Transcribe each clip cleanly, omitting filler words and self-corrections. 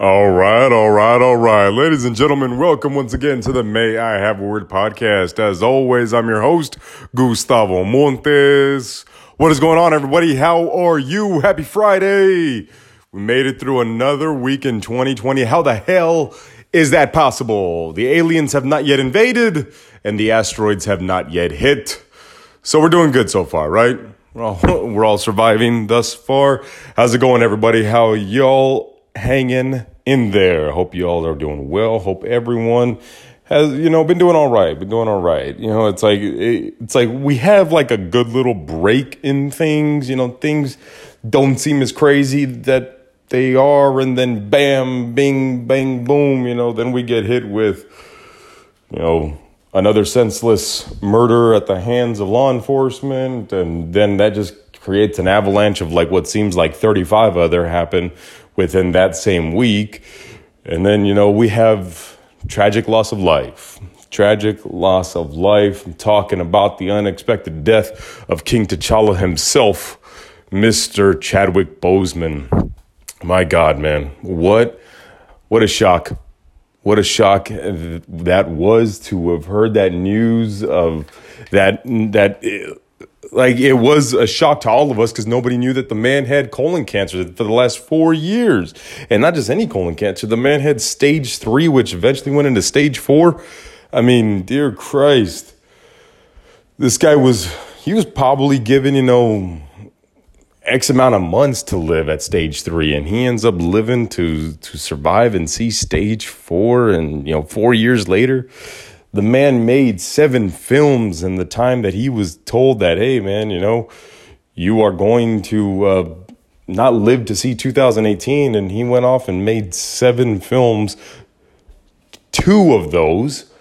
All right. Ladies and gentlemen, welcome once again to the May I Have a Word podcast. As always, I'm your host, Gustavo Montes. What is going on, everybody? How are you? Happy Friday. We made it through another week in 2020. How the hell is that possible? The aliens have not yet invaded and the asteroids have not yet hit. So we're doing good so far, right? We're all surviving thus far. How's it going, everybody? How y'all hanging in there? Hope you all are doing well. Hope everyone has, been doing all right. It's like we have like a good little break in things. Things don't seem as crazy that they are, and then bam, bing, bang, boom. Then we get hit with, another senseless murder at the hands of law enforcement, and then that just creates an avalanche of like what seems like 35 other happen within that same week. And then, we have tragic loss of life. I'm talking about the unexpected death of King T'Challa himself, Mr. Chadwick Boseman. My God, man, what a shock. What a shock that was to have heard that news of that. It was a shock to all of us because nobody knew that the man had colon cancer for the last 4 years. And not just any colon cancer. The man had stage 3, which eventually went into stage 4. I mean, dear Christ. This guy was probably given, X amount of months to live at stage 3. And he ends up living to survive and see stage 4. And, 4 years later, the man made 7 films in the time that he was told that, hey, man, you are going to not live to see 2018. And he went off and made 7 films. 2 of those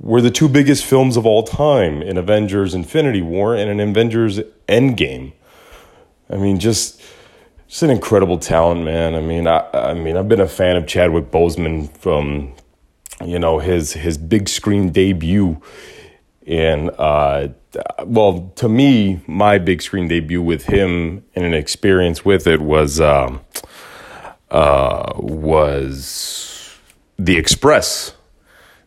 were the 2 biggest films of all time, in Avengers Infinity War and in Avengers Endgame. I mean, just an incredible talent, man. I mean, I've been a fan of Chadwick Boseman from his big screen debut, and to me, my big screen debut with him and an experience with it was The Express.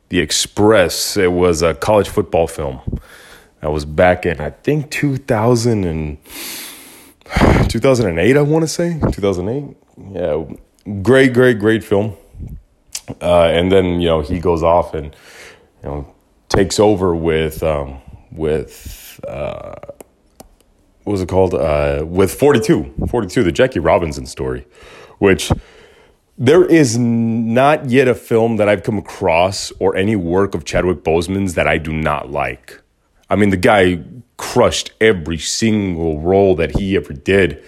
The Express. It was a college football film. I was back in, I think, 2008. I want to say 2008. Yeah, great film. And then, he goes off and, takes over with what was it called? With 42, the Jackie Robinson story, which there is not yet a film that I've come across or any work of Chadwick Boseman's that I do not like. I mean, the guy crushed every single role that he ever did.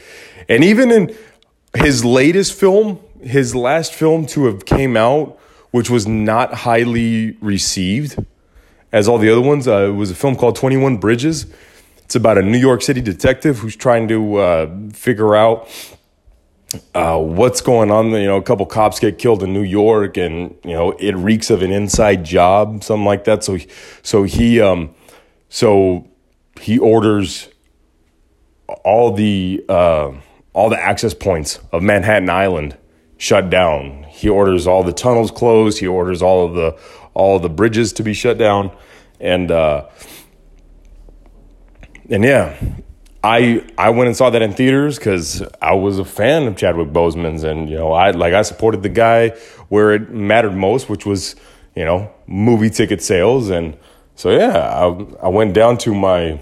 And even in his latest film, his last film to have came out, which was not highly received as all the other ones, it was a film called 21 Bridges. It's about a New York City detective who's trying to figure out what's going on. A couple cops get killed in New York, and it reeks of an inside job, something like that. So he orders all the access points of Manhattan Island shut down. He orders all the tunnels closed. He orders all the bridges to be shut down, and yeah, I went and saw that in theaters because I was a fan of Chadwick Boseman's, and I supported the guy where it mattered most, which was movie ticket sales, and so yeah, I went down to my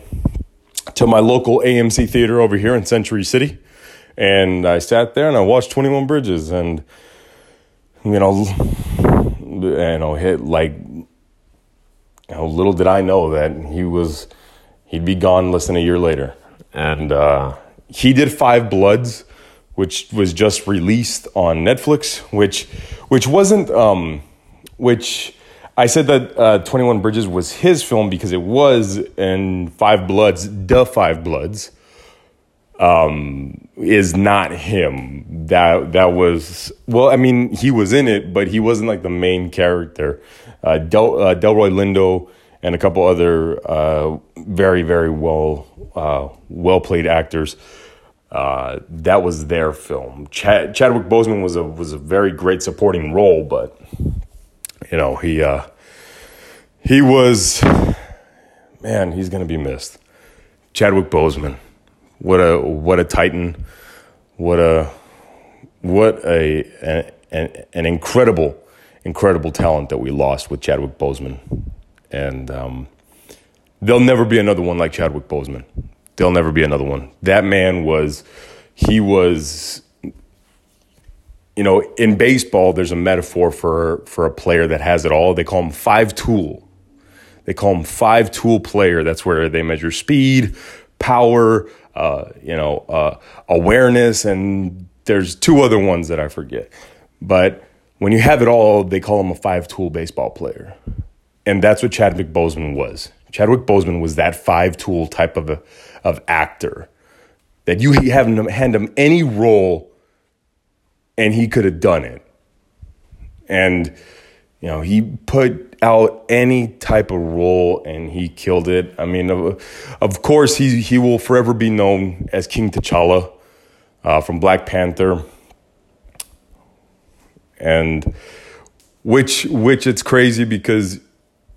local AMC theater over here in Century City. And I sat there and I watched 21 Bridges, and, little did I know that he'd be gone less than a year later. And he did 5 Bloods, which was just released on Netflix, which wasn't, which I said that 21 Bridges was his film because it was, and 5 Bloods, Da 5 Bloods, is not him. That was, he was in it, but he wasn't like the main character. Delroy Lindo and a couple other very, very well played actors That was their film. Chadwick Boseman was a very great supporting role, but you know, he was, man, he's gonna be missed. Chadwick Boseman, what a titan, what an incredible talent that we lost with Chadwick Boseman, and there'll never be another one like Chadwick Boseman. There'll never be another one. That man was, you know, in baseball, there's a metaphor for a player that has it all. They call him five-tool. They call him five-tool player. That's where they measure speed, power, awareness, and there's two other ones that I forget. But when you have it all, they call him a five-tool baseball player. And that's what Chadwick Boseman was. Chadwick Boseman was that five-tool type of actor that you hand him any role and he could have done it. And, you know, he put out any type of role and he killed it. I mean, of course, he will forever be known as King T'Challa from Black Panther. And which it's crazy because,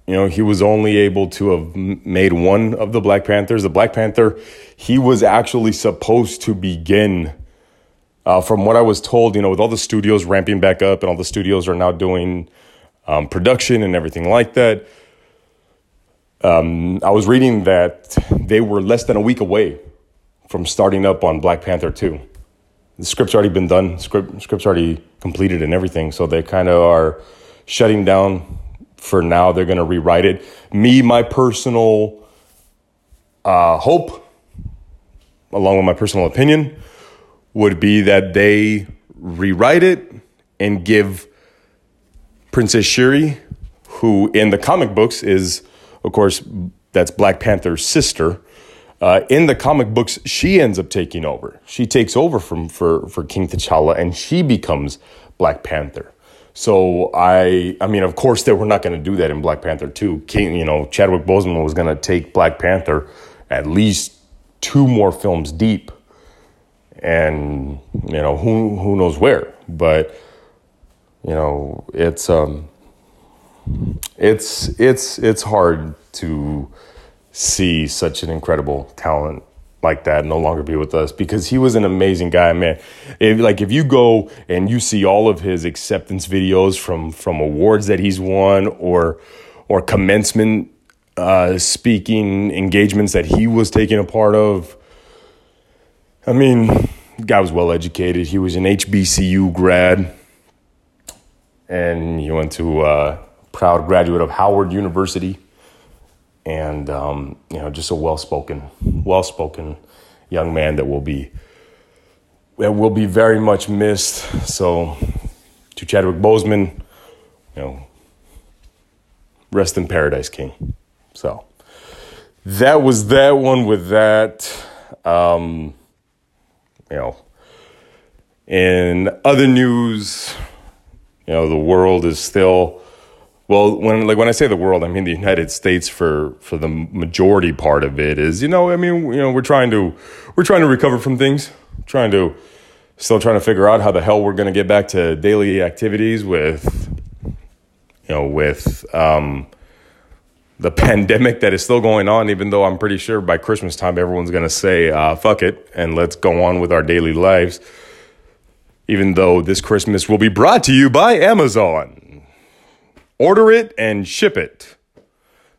you know, he was only able to have made one of the Black Panthers. The Black Panther, he was actually supposed to begin, from what I was told, you know, with all the studios ramping back up and all the studios are now doing production and everything like that. I was reading that they were less than a week away from starting up on Black Panther 2. The script's already been done. Script's already completed and everything. So they kind of are shutting down. For now, they're going to rewrite it. My personal hope, along with my personal opinion, would be that they rewrite it and give Princess Shuri, who in the comic books is, of course, that's Black Panther's sister. In the comic books, she ends up taking over. She takes over for King T'Challa, and she becomes Black Panther. So I mean, of course, they were not going to do that in Black Panther 2. You know, Chadwick Boseman was going to take Black Panther at least two more films deep, and you know who knows where. But you know, it's hard to see such an incredible talent like that no longer be with us, because he was an amazing guy, man. If you go and you see all of his acceptance videos from awards that he's won or commencement speaking engagements that he was taking a part of, I mean, the guy was well educated. He was an HBCU grad, and he went to a proud graduate of Howard University. And, you know, just a well-spoken young man that will be very much missed. So to Chadwick Boseman, you know, rest in paradise, King. So that was that one with that. You know, in other news, you know, the world is still... Well, when I say the world, I mean the United States for the majority part of it is, you know, I mean, you know, we're trying to recover from things, still trying to figure out how the hell we're going to get back to daily activities with the pandemic that is still going on, even though I'm pretty sure by Christmas time, everyone's going to say, fuck it, and let's go on with our daily lives, even though this Christmas will be brought to you by Amazon. Order it and ship it.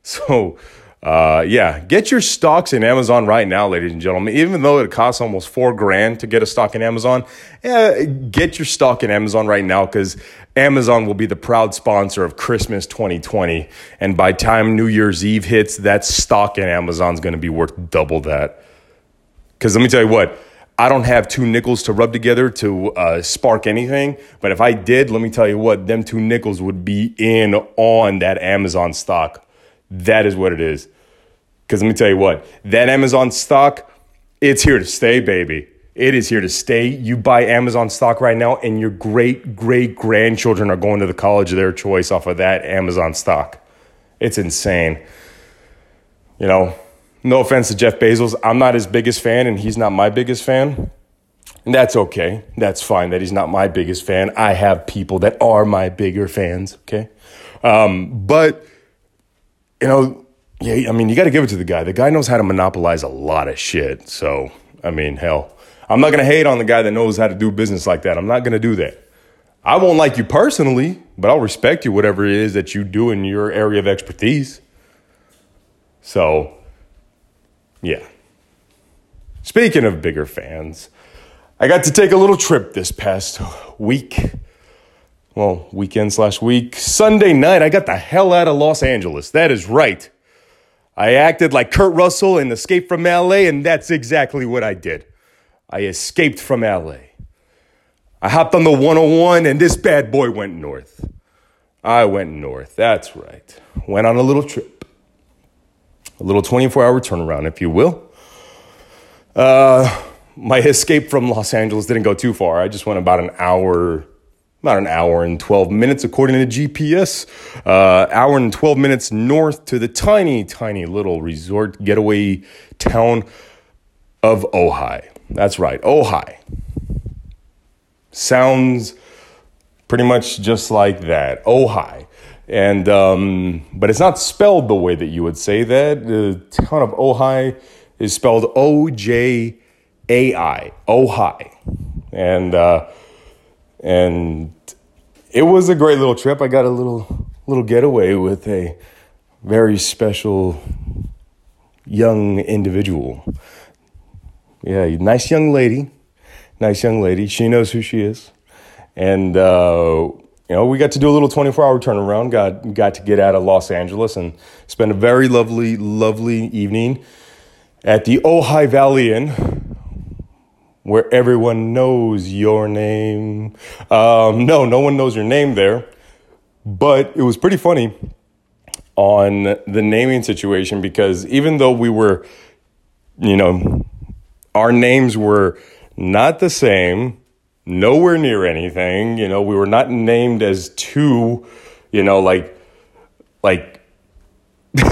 So, yeah, get your stocks in Amazon right now, ladies and gentlemen. Even though it costs almost $4,000 to get a stock in Amazon, get your stock in Amazon right now, because Amazon will be the proud sponsor of Christmas 2020. And by time New Year's Eve hits, that stock in Amazon's going to be worth double that. Because let me tell you what. I don't have two nickels to rub together to spark anything. But if I did, let me tell you what, them two nickels would be in on that Amazon stock. That is what it is. Because let me tell you what, that Amazon stock, it's here to stay, baby. It is here to stay. You buy Amazon stock right now, and your great-great-grandchildren are going to the college of their choice off of that Amazon stock. It's insane. You know? No offense to Jeff Bezos. I'm not his biggest fan, and he's not my biggest fan. And that's okay. That's fine that he's not my biggest fan. I have people that are my bigger fans, okay? But, you know, yeah, I mean, you got to give it to the guy. The guy knows how to monopolize a lot of shit. So, I mean, hell, I'm not going to hate on the guy that knows how to do business like that. I'm not going to do that. I won't like you personally, but I'll respect you, whatever it is that you do in your area of expertise. So, yeah. Speaking of bigger fans, I got to take a little trip this past week. Well, weekend/week. Sunday night, I got the hell out of Los Angeles. That is right. I acted like Kurt Russell in Escape from LA, and that's exactly what I did. I escaped from LA. I hopped on the 101, and this bad boy went north. I went north. That's right. Went on a little trip. A little 24-hour turnaround, if you will. My escape from Los Angeles didn't go too far. I just went about an hour and 12 minutes, according to GPS. Hour and 12 minutes north to the tiny, tiny little resort getaway town of Ojai. That's right, Ojai. Sounds pretty much just like that, Ojai. And, but it's not spelled the way that you would say that. The town of Ojai is spelled O-J-A-I, Ojai. And it was a great little trip. I got a little getaway with a very special young individual. Yeah, nice young lady. She knows who she is. And, you know, we got to do a little 24-hour turnaround. Got to get out of Los Angeles and spend a very lovely, lovely evening at the Ojai Valley Inn, where everyone knows your name. No one knows your name there. But it was pretty funny on the naming situation because even though we were, you know, our names were not the same, nowhere near anything. You know, we were not named as two, you know, like,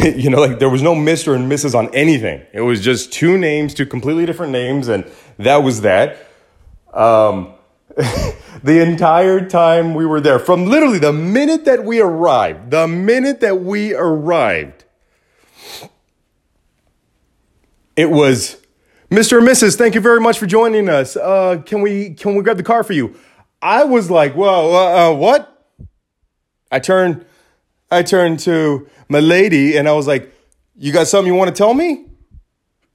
you know, like there was no Mr. and Mrs. on anything. It was just two names, two completely different names. And that was that. The entire time we were there, from literally the minute that we arrived, it was, Mr. and Mrs., thank you very much for joining us. Can we grab the car for you? I was like, whoa, what? I turned to my lady and I was like, you got something you want to tell me?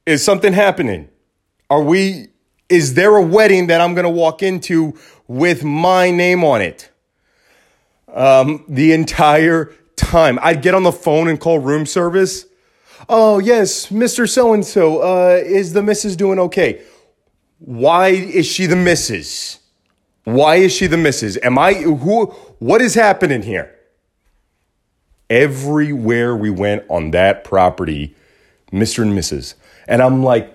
Is something happening? Is there a wedding that I'm going to walk into with my name on it? The entire time. I'd get on the phone and call room service. Oh, yes, Mr. So-and-so, is the Mrs. doing okay? Why is she the Mrs.? Am I, what is happening here? Everywhere we went on that property, Mr. and Mrs. And I'm like,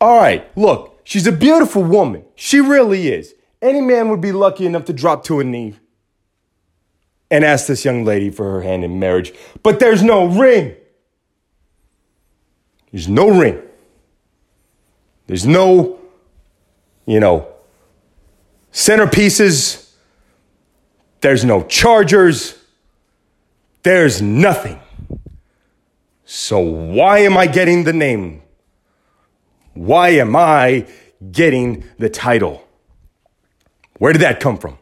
all right, look, she's a beautiful woman. She really is. Any man would be lucky enough to drop to a knee and ask this young lady for her hand in marriage. But there's no ring. There's no ring. There's no, you know, centerpieces. There's no chargers. There's nothing. So why am I getting the name? Why am I getting the title? Where did that come from?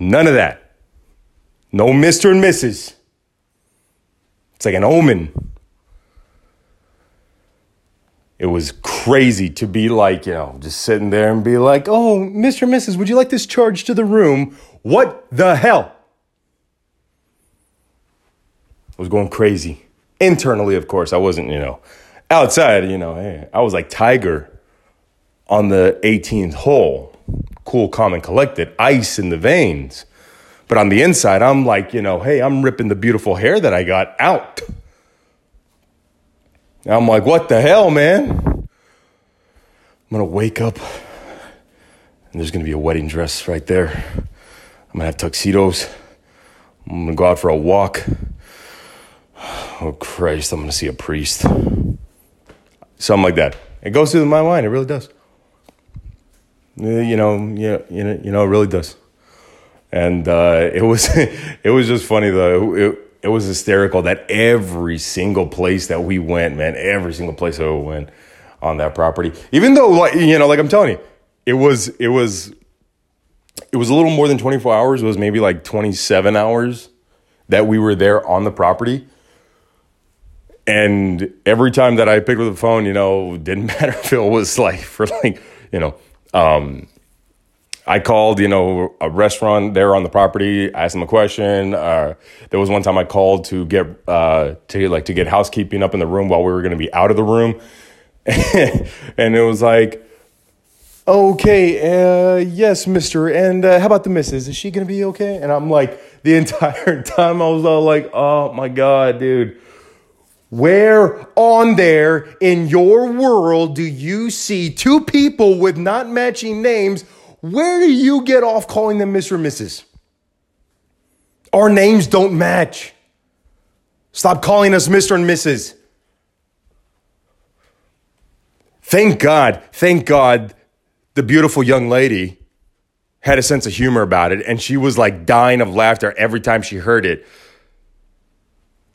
None of that. No Mr. and Mrs. It's like an omen. It was crazy to be like, you know, just sitting there and be like, oh, Mr. and Mrs., would you like this charge to the room? What the hell? I was going crazy. Internally, of course. I wasn't, you know, outside, you know, hey, I was like Tiger on the 18th hole. Cool, calm, and collected. Ice in the veins. But on the inside, I'm like, you know, hey, I'm ripping the beautiful hair that I got out. And I'm like, what the hell, man? I'm going to wake up and there's going to be a wedding dress right there. I'm going to have tuxedos. I'm going to go out for a walk. Oh, Christ, I'm going to see a priest. Something like that. It goes through my mind. It really does. It really does. And it was just funny though. It was hysterical that every single place that we went, man, every single place that we went on that property, even though like I'm telling you, it was a little more than 24 hours. It was maybe like 27 hours that we were there on the property. And every time that I picked up the phone, didn't matter if it was like for like, I called, a restaurant there on the property, asked them a question. There was one time I called to get to get housekeeping up in the room while we were going to be out of the room, and it was like, okay, yes, mister, and how about the missus? Is she going to be okay? And I'm like, the entire time I was all like, oh my god, dude. Where on there in your world do you see two people with not matching names? Where do you get off calling them Mr. and Mrs.? Our names don't match. Stop calling us Mr. and Mrs. Thank God, the beautiful young lady had a sense of humor about it, and she was like dying of laughter every time she heard it.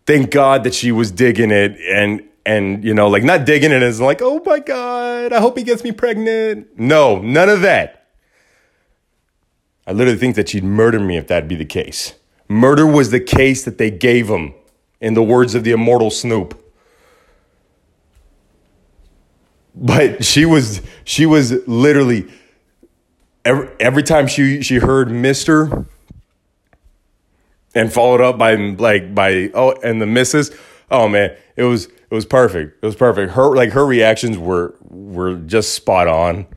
Thank God that she was digging it and like not digging it as like, oh my God, I hope he gets me pregnant. No, none of that. I literally think that she'd murder me if that'd be the case. Murder was the case that they gave him, in the words of the immortal Snoop. But she was literally, every time she heard Mr., and followed up by the missus. Oh man, it was perfect. It was perfect. Her reactions were just spot on,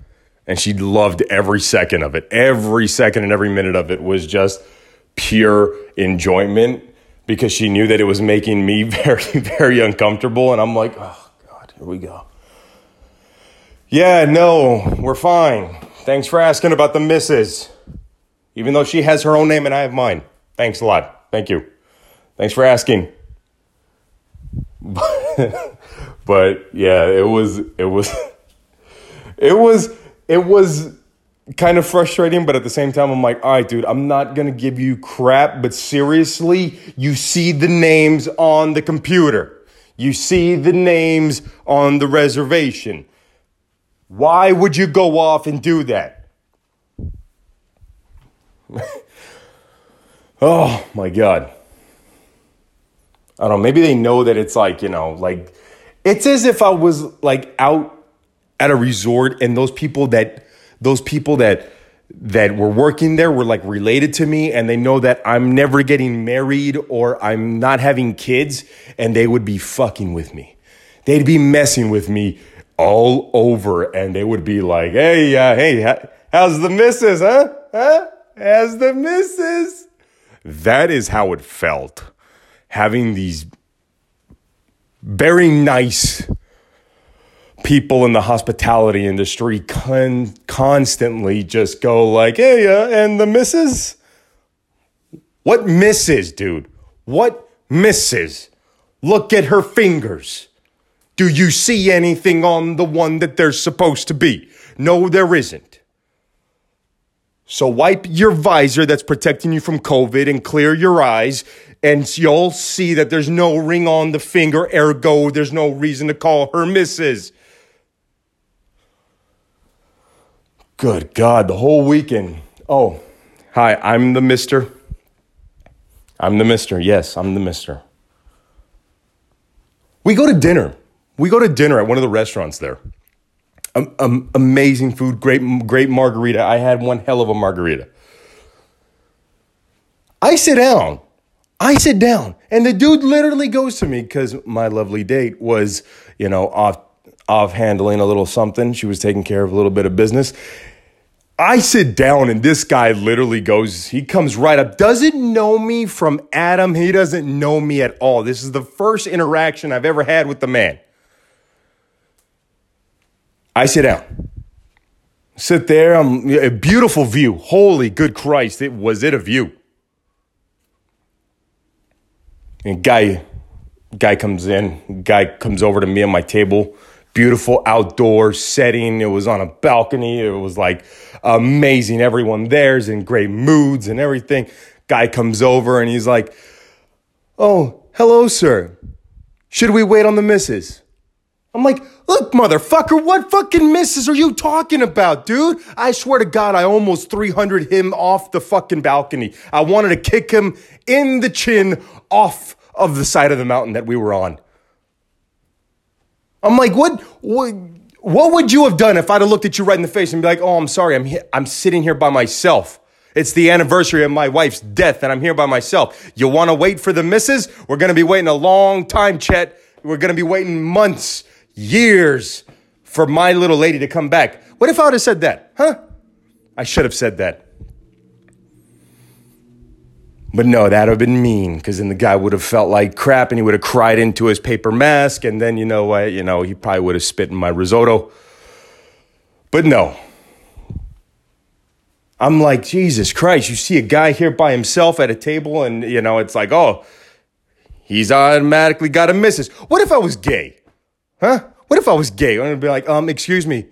and she loved every second of it. Every second and every minute of it was just pure enjoyment, because she knew that it was making me very, very uncomfortable. And I'm like, oh God, here we go. Yeah, no, we're fine. Thanks for asking about the missus, even though she has her own name and I have mine. Thanks a lot. Thank you. Thanks for asking. But yeah, it was kind of frustrating, but at the same time, I'm like, all right, dude, I'm not going to give you crap, but seriously, you see the names on the computer. You see the names on the reservation. Why would you go off and do that? Oh my God. I don't know. Maybe they know that it's like, like it's as if I was like out at a resort and those people that were working there were like related to me, and they know that I'm never getting married or I'm not having kids, and they would be fucking with me. They'd be messing with me all over, and they would be like, hey, how's the missus, huh? Huh? How's the missus? That is how it felt, having these very nice people in the hospitality industry constantly just go like, hey, and the missus? What missus, dude? What missus? Look at her fingers. Do you see anything on the one that they're supposed to be? No, there isn't. So wipe your visor that's protecting you from COVID and clear your eyes, and you'll see that there's no ring on the finger, ergo there's no reason to call her Mrs. Good God, the whole weekend. Oh, hi, I'm the mister. I'm the mister. Yes, I'm the mister. We go to dinner. We go to dinner at one of the restaurants there. Amazing food, great margarita. I had one hell of a margarita. I sit down, and the dude literally goes to me, because my lovely date was, off handling a little something. She was taking care of a little bit of business. I sit down, and this guy literally goes, he comes right up, doesn't know me from Adam. He doesn't know me at all. This is the first interaction I've ever had with the man. I sit down, sit there. A beautiful view. Holy good Christ, was it a view? And guy comes over to me on my table, beautiful outdoor setting. It was on a balcony. It was like amazing. Everyone there's in great moods and everything. Guy comes over and he's like, "Oh, hello, sir. Should we wait on the missus?" I'm like, "Look, motherfucker, what fucking missus are you talking about, dude? I swear to God, I almost 300'd him off the fucking balcony. I wanted to kick him in the chin off of the side of the mountain that we were on." I'm like, what would you have done if I'd have looked at you right in the face and be like, "Oh, I'm sorry, I'm sitting here by myself. It's the anniversary of my wife's death, and I'm here by myself. You want to wait for the missus? We're going to be waiting a long time, Chet. We're going to be waiting months, years for my little lady to come back." What if I would have said that? Huh? I should have said that. But no, that would have been mean, because then the guy would have felt like crap, and he would have cried into his paper mask, and then, he probably would have spit in my risotto. But no. I'm like, Jesus Christ, you see a guy here by himself at a table, and, it's like, oh, he's automatically got a missus. What if I was gay? Huh? What if I was gay? I'm going to be like, excuse me.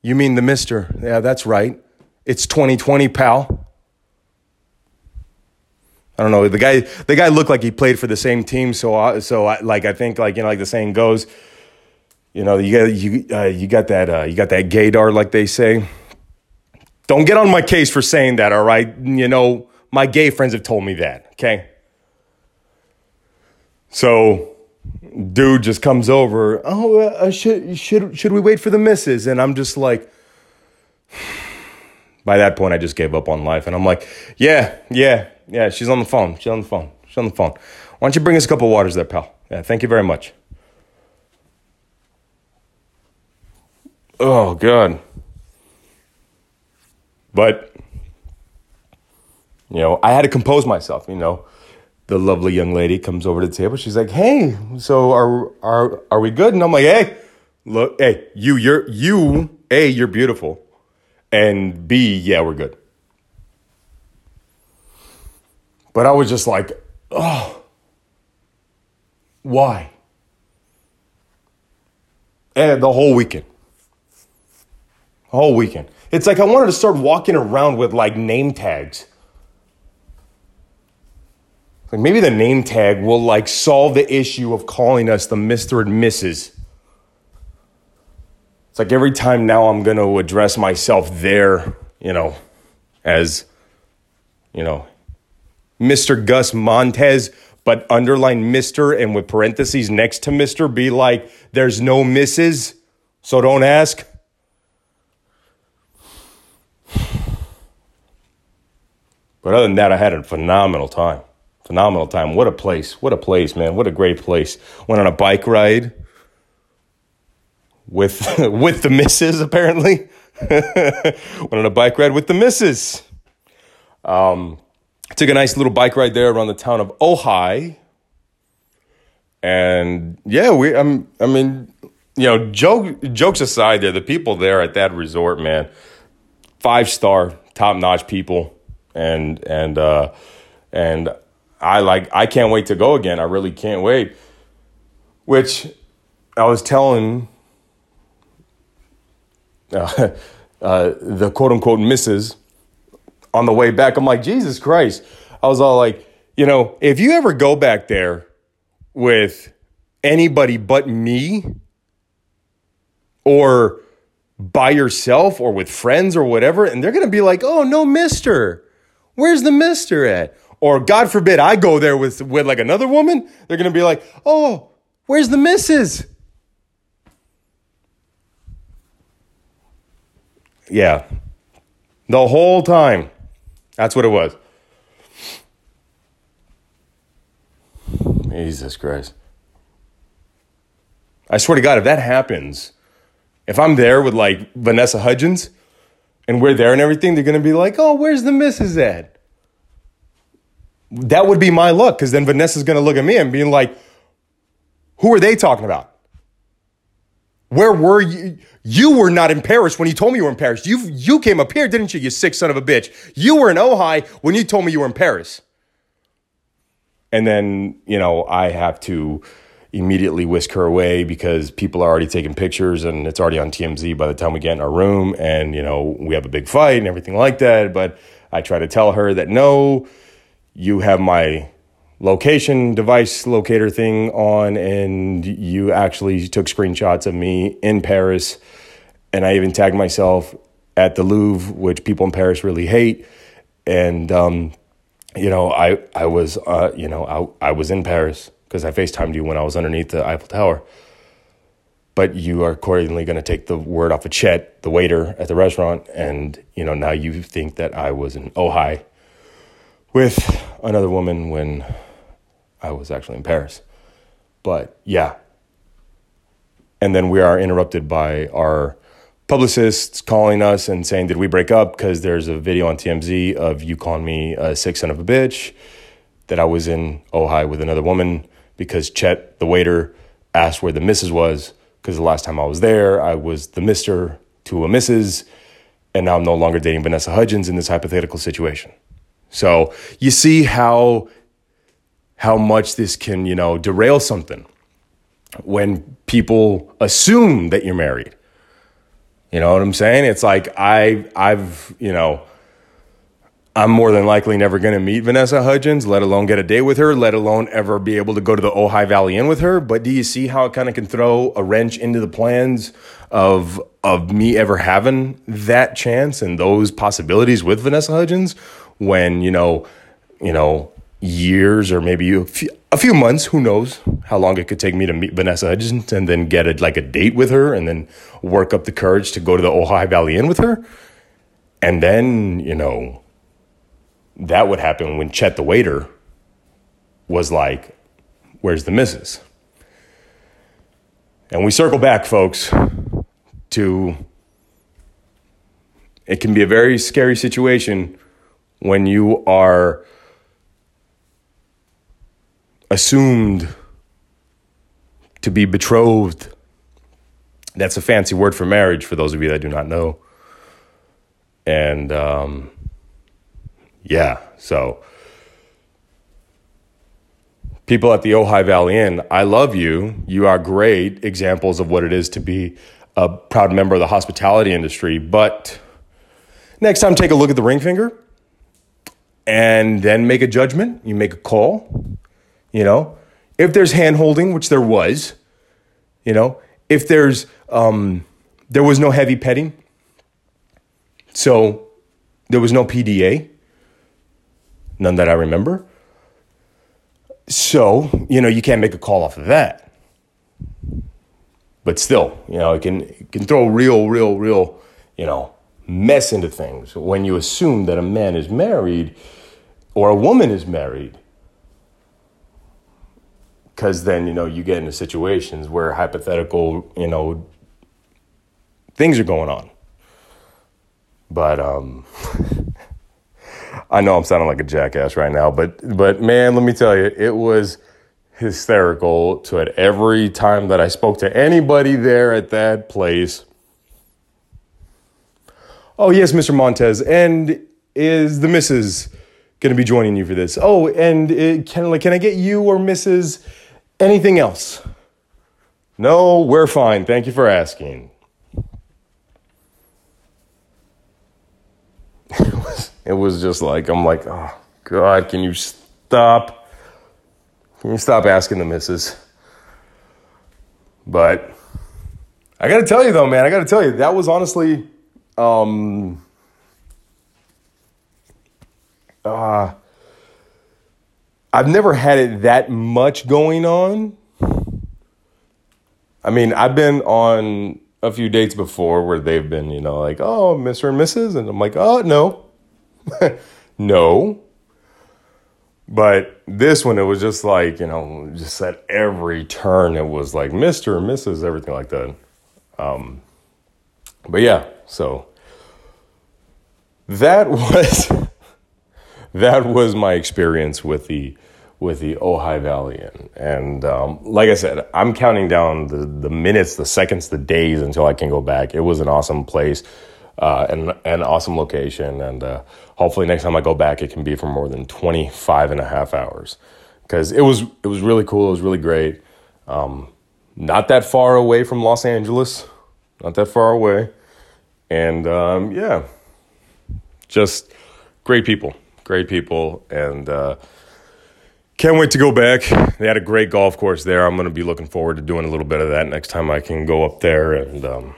You mean the mister? Yeah, that's right. It's 2020, pal. I don't know. The guy looked like he played for the same team. So I think the saying goes, you got that gaydar, like they say. Don't get on my case for saying that, all right? My gay friends have told me that, okay? So, dude just comes over. "Oh, should we wait for the missus?" And I'm just like, by that point, I just gave up on life. And I'm like, yeah, she's on the phone. "Why don't you bring us a couple of waters there, pal? Yeah, thank you very much." Oh, God. But, I had to compose myself, The lovely young lady comes over to the table. She's like, "Hey, so are we good?" And I'm like, "Hey, look, hey, you're A, you're beautiful. And B, yeah, we're good." But I was just like, oh, why? And the whole weekend. It's like I wanted to start walking around with, name tags. Like, maybe the name tag will, solve the issue of calling us the Mr. and Mrs. It's like every time now I'm going to address myself there, as, Mr. Gus Montes, but underline Mr. and with parentheses next to Mr. be like, there's no Mrs., so don't ask. But other than that, I had a phenomenal time. What a place. Man. What a great place. Went on a bike ride with the missus, apparently. Took a nice little bike ride there around the town of Ojai. And, yeah, jokes aside there, the people there at that resort, man, 5-star, top-notch people. And I can't wait to go again. I really can't wait. Which I was telling the quote unquote missus on the way back. I'm like, Jesus Christ. I was all like, if you ever go back there with anybody but me or by yourself or with friends or whatever, and they're going to be like, oh, no, mister. Where's the mister at? Or God forbid I go there with like another woman. They're going to be like, oh, where's the missus? Yeah. The whole time. That's what it was. Jesus Christ. I swear to God, if that happens, if I'm there with Vanessa Hudgens, and we're there and everything, they're going to be like, oh, where's the missus at? That would be my luck, because then Vanessa's going to look at me and be like, who are they talking about? Where were you? You were not in Paris when you told me you were in Paris. You came up here, didn't you, you sick son of a bitch? You were in Ojai when you told me you were in Paris. And then, I have to, immediately whisk her away because people are already taking pictures and it's already on TMZ by the time we get in our room and, you know, we have a big fight and everything like that. But I try to tell her that, no, you have my location device locator thing on and you actually took screenshots of me in Paris. And I even tagged myself at the Louvre, which people in Paris really hate. And, you know, I was in Paris because I FaceTimed you when I was underneath the Eiffel Tower. But you are accordingly going to take the word off of Chet, the waiter at the restaurant. And, you know, now you think that I was in Ojai with another woman when I was actually in Paris. But, yeah. And then we are interrupted by our publicists calling us and saying, did we break up? Because there's a video on TMZ of you calling me a sick son of a bitch, that I was in Ojai with another woman because Chet, the waiter, asked where the missus was because the last time I was there, I was the mister to a missus, and now I'm no longer dating Vanessa Hudgens in this hypothetical situation. So you see how much this can, you know, derail something when people assume that you're married. You know what I'm saying? It's like I've, you know, I'm more than likely never going to meet Vanessa Hudgens, let alone get a date with her, let alone ever be able to go to the Ojai Valley Inn with her. But do you see how it kind of can throw a wrench into the plans of me ever having that chance and those possibilities with Vanessa Hudgens when, you know, years or maybe a few months, who knows how long it could take me to meet Vanessa Hudgens and then get a date with her and then work up the courage to go to the Ojai Valley Inn with her. And then, you know, that would happen when Chet the waiter was like, where's the missus? And we circle back, folks, to it can be a very scary situation when you are assumed to be betrothed. That's a fancy word for marriage, for those of you that do not know. And, so people at the Ojai Valley Inn, I love you. You are great examples of what it is to be a proud member of the hospitality industry. But next time, take a look at the ring finger and then make a judgment. You make a call. You know, if there's hand-holding, which there was, you know, if there's, there was no heavy petting, so there was no PDA, none that I remember. So, you know, you can't make a call off of that. But still, you know, it can throw real, you know, mess into things when you assume that a man is married or a woman is married. Because then, you know, you get into situations where hypothetical, you know, things are going on. But I know I'm sounding like a jackass right now. But man, let me tell you, it was hysterical to at every time that I spoke to anybody there at that place. Oh, yes, Mr. Montes. And is the Mrs. going to be joining you for this? Oh, and can I get you or Mrs. anything else? No, we're fine. Thank you for asking. It was just like, I'm like, oh, God, can you stop? Can you stop asking the missus? But I got to tell you, though, man, that was honestly... I've never had it that much going on. I mean, I've been on a few dates before where they've been, you know, like, oh, Mr. and Mrs. And I'm like, oh, no. No. But this one, it was just like, you know, just at every turn, it was like Mr. and Mrs., everything like that. But yeah, so that was... That was my experience with the Ojai Valley Inn. And like I said, I'm counting down the minutes, the seconds, the days until I can go back. It was an awesome place and an awesome location. And hopefully next time I go back, it can be for more than 25 and a half hours. Because it was really cool. It was really great. Not that far away from Los Angeles, not that far away. And yeah, just great people, and can't wait to go back. They had a great golf course there. I'm going to be looking forward to doing a little bit of that next time I can go up there, and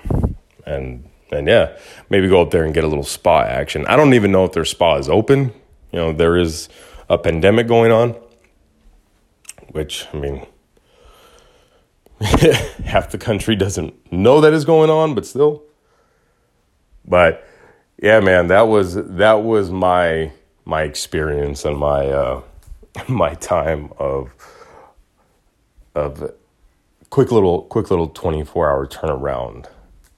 yeah, maybe go up there and get a little spa action. I don't even know if their spa is open. You know, there is a pandemic going on, which, I mean, half the country doesn't know that is going on, but still. But yeah, man, that was my experience and my my time of quick little 24-hour turnaround.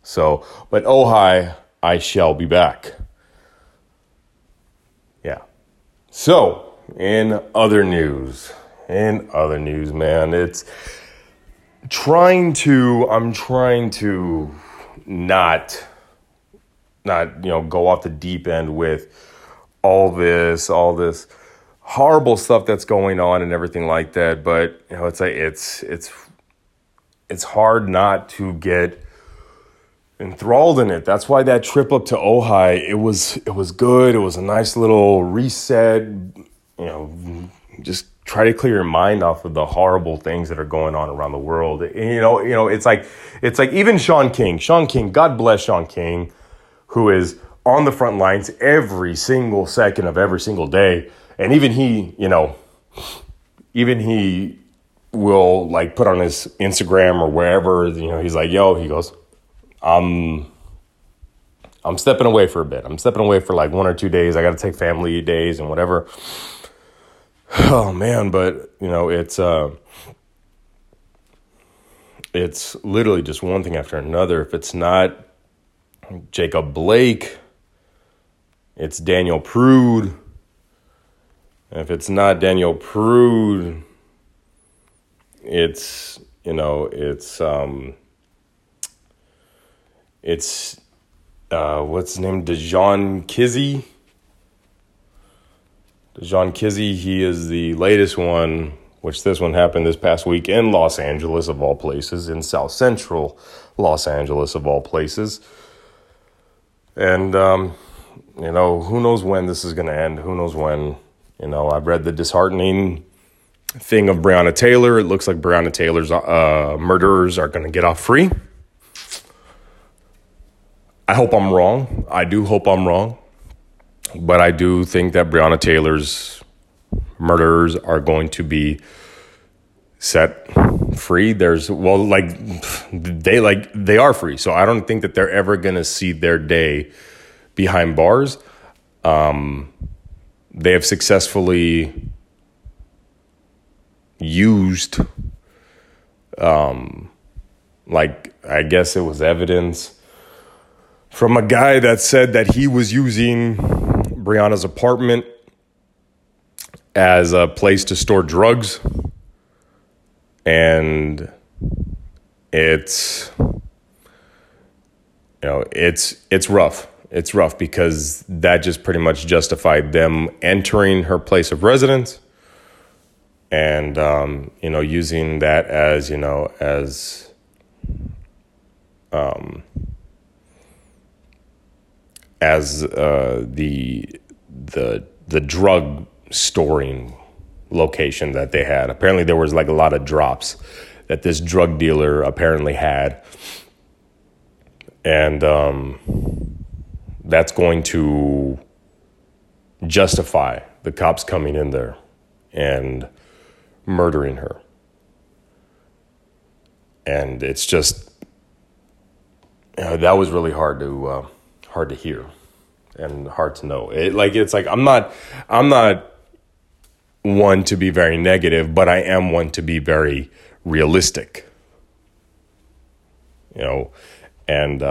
So, but Ojai, I shall be back. Yeah. So, in other news, man, it's I'm trying to not, you know, go off the deep end with all this horrible stuff that's going on and everything like that. But, you know, it's hard not to get enthralled in it. That's why that trip up to Ojai, it was good. It was a nice little reset, you know, just try to clear your mind off of the horrible things that are going on around the world. And, you know, it's like even Sean King, God bless Sean King, who is on the front lines every single second of every single day. And even he, you know, will like put on his Instagram or wherever, you know, he's like, yo, he goes, I'm stepping away for a bit. I'm stepping away for like 1 or 2 days. I got to take family days and whatever. Oh man, but you know, it's literally just one thing after another. If it's not Jacob Blake, it's Daniel Prude. And if it's not Daniel Prude, it's what's his name? DeJean Kizzy. DeJean Kizzy, he is the latest one, which this one happened this past week in Los Angeles, of all places, in South Central Los Angeles, of all places. And, you know, who knows when this is going to end? Who knows when? You know, I've read the disheartening thing of Breonna Taylor. It looks like Breonna Taylor's murderers are going to get off free. I hope I'm wrong. I do hope I'm wrong. But I do think that Breonna Taylor's murderers are going to be set free. They are free. So I don't think that they're ever going to see their day behind bars. They have successfully used, I guess it was evidence from a guy that said that he was using Breonna's apartment as a place to store drugs. And it's rough. It's rough because that just pretty much justified them entering her place of residence and, you know, using that as, you know, as, the drug storing location that they had. Apparently there was like a lot of drops that this drug dealer apparently had. And that's going to justify the cops coming in there and murdering her. And it's just, you know, that was really hard to hear and hard to know. It's like I'm not one to be very negative, but I am one to be very realistic. You know, and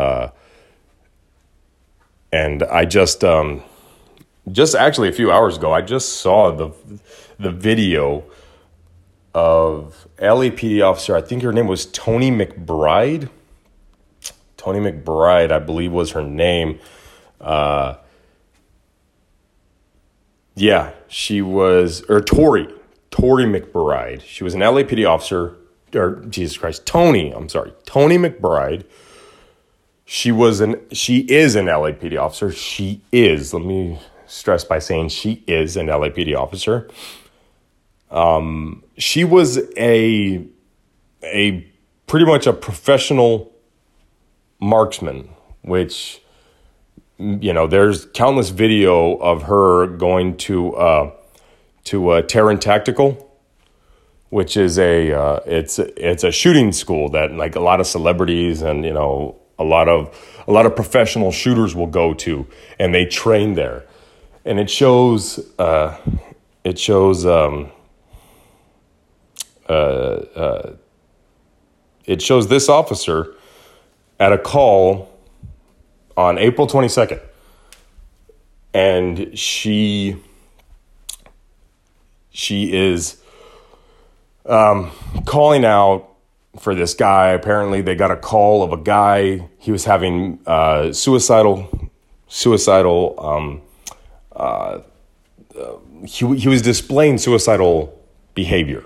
I just actually a few hours ago, I just saw the video of LAPD officer, I think her name was Tony McBride. Tony McBride, I believe, was her name. She was, or Tory McBride. She was an LAPD officer or Jesus Christ, Tony McBride. She is an LAPD officer. She is, let me stress by saying she is an LAPD officer. She was a pretty much a professional marksman, which, you know, there's countless video of her going to Terran Tactical, which is it's a shooting school that like a lot of celebrities and, you know, a lot of professional shooters will go to, and they train there. And it shows this officer at a call on April 22nd. And she is calling out for this guy. Apparently they got a call of a guy. He was having he was displaying suicidal behavior.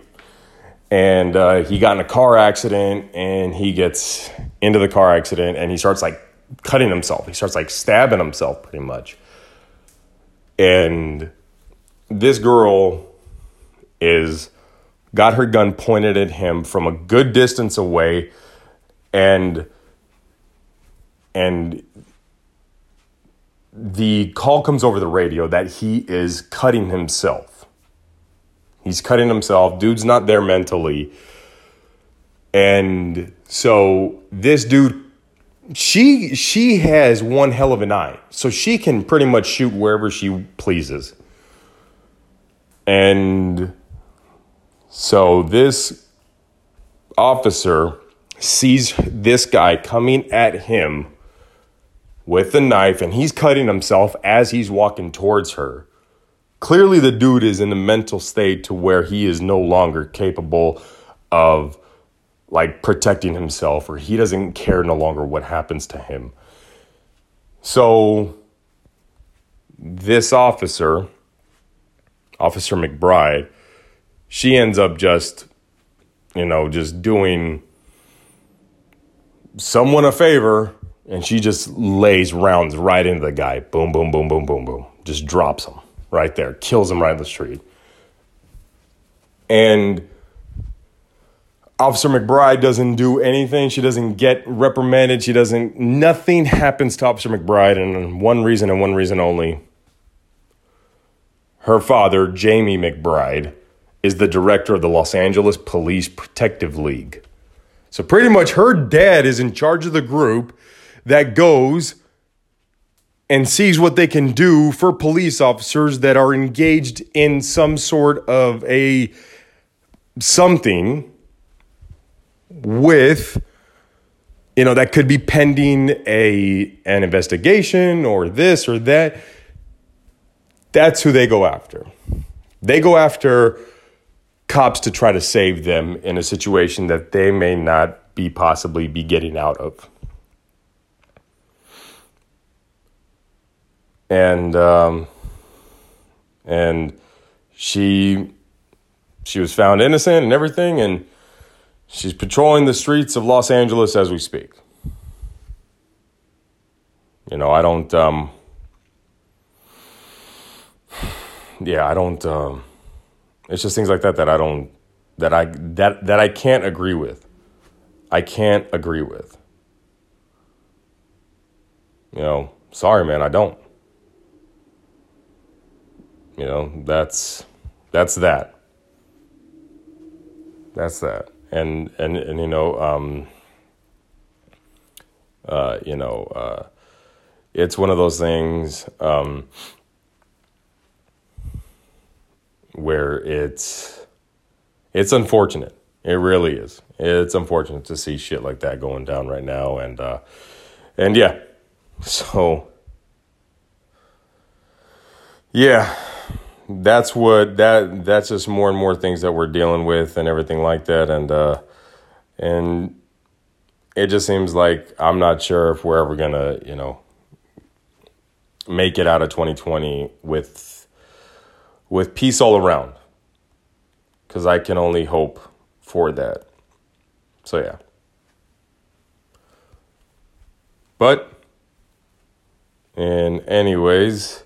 And he got in a car accident, and he gets into the car accident, and he starts like cutting himself. He starts like stabbing himself pretty much. And this girl got her gun pointed at him from a good distance away, and the call comes over the radio that he is cutting himself. He's cutting himself. Dude's not there mentally. And so this dude, she has one hell of an eye. So she can pretty much shoot wherever she pleases. And so this officer sees this guy coming at him with a knife, and he's cutting himself as he's walking towards her. Clearly, the dude is in a mental state to where he is no longer capable of like protecting himself, or he doesn't care no longer what happens to him. So this officer, Officer McBride, she ends up just doing someone a favor, and she just lays rounds right into the guy. Boom, boom, boom, boom, boom, boom. Just drops him. Right there, kills him right in the street. And Officer McBride doesn't do anything. She doesn't get reprimanded. Nothing happens to Officer McBride. And one reason and one reason only. Her father, Jamie McBride, is the director of the Los Angeles Police Protective League. So pretty much her dad is in charge of the group that goes and sees what they can do for police officers that are engaged in some sort of a something with, you know, that could be pending an investigation or this or that. That's who they go after. They go after cops to try to save them in a situation that they may not be possibly be getting out of. And she was found innocent and everything, and she's patrolling the streets of Los Angeles as we speak. You know, it's just things like that I can't agree with. I can't agree with. You know, sorry, man, I don't. You know, that's that. And it's one of those things, where it's unfortunate. It really is. It's unfortunate to see shit like that going down right now. And yeah, so yeah. That's what that's just more and more things that we're dealing with and everything like that. And it just seems like I'm not sure if we're ever going to, you know, make it out of 2020 with peace all around. Because I can only hope for that. So, yeah. But, and anyways,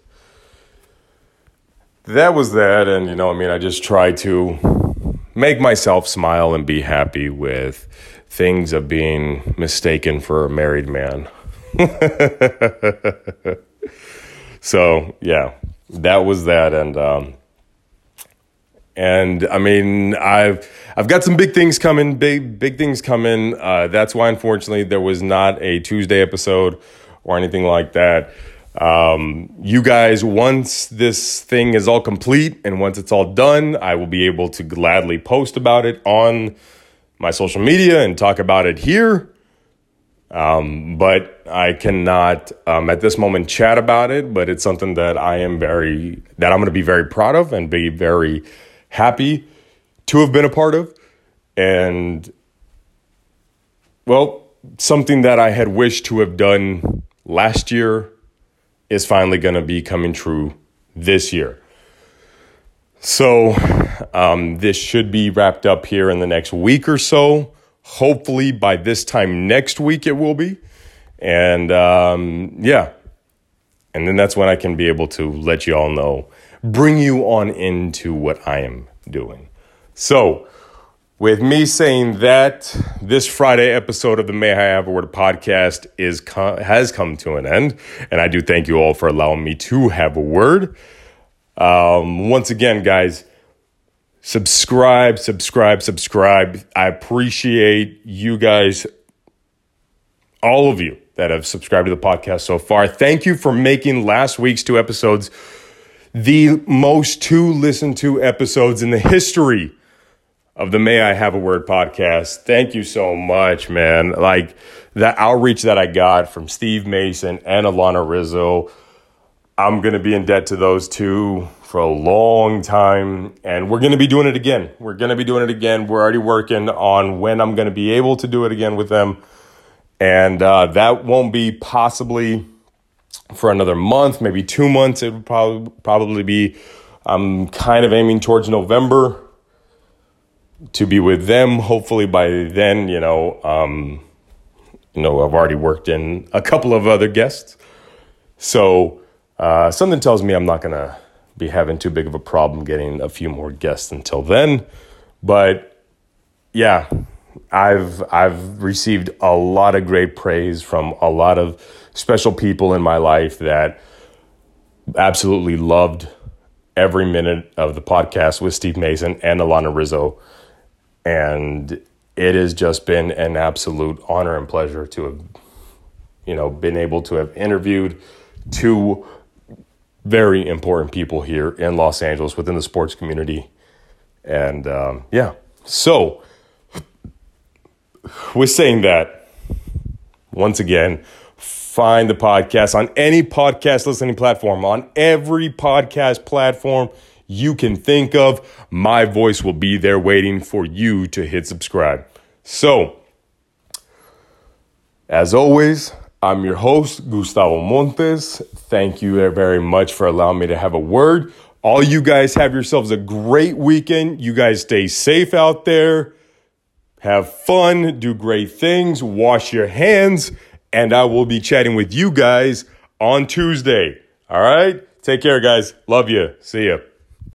that was that. And, you know, I mean, I just try to make myself smile and be happy with things of being mistaken for a married man. So, yeah, that was that. And I mean, I've got some big things coming, big things coming. That's why, unfortunately, there was not a Tuesday episode or anything like that. You guys, once this thing is all complete and once it's all done, I will be able to gladly post about it on my social media and talk about it here. But I cannot, at this moment, chat about it, but it's something that I'm going to be very proud of and be very happy to have been a part of. And, well, something that I had wished to have done last year is finally going to be coming true this year. So, this should be wrapped up here in the next week or so. Hopefully by this time next week it will be. And yeah. And then that's when I can be able to let you all know, bring you on into what I am doing. So with me saying that, this Friday episode of the May I Have a Word podcast has come to an end. And I do thank you all for allowing me to have a word. Once again, guys, subscribe. I appreciate you guys, all of you that have subscribed to the podcast so far. Thank you for making last week's two episodes the most two listened to episodes in the history of the May I Have a Word podcast. Thank you so much, man. Like, the outreach that I got from Steve Mason and Alana Rizzo, I'm going to be in debt to those two for a long time, and we're going to be doing it again. We're already working on when I'm going to be able to do it again with them, and that won't be possibly for another month, maybe 2 months. It would probably be, I'm kind of aiming towards November to be with them. Hopefully by then, I've already worked in a couple of other guests, so... something tells me I'm not going to be having too big of a problem getting a few more guests until then. But yeah, I've received a lot of great praise from a lot of special people in my life that absolutely loved every minute of the podcast with Steve Mason and Alana Rizzo. And it has just been an absolute honor and pleasure to have, been able to have interviewed two very important people here in Los Angeles within the sports community. And yeah, so with saying that, once again, find the podcast on any podcast listening platform. On every podcast platform you can think of, my voice will be there waiting for you to hit subscribe. So, as always, I'm your host, Gustavo Montes. Thank you very much for allowing me to have a word. All you guys, have yourselves a great weekend. You guys stay safe out there. Have fun. Do great things. Wash your hands. And I will be chatting with you guys on Tuesday. All right? Take care, guys. Love you. See ya.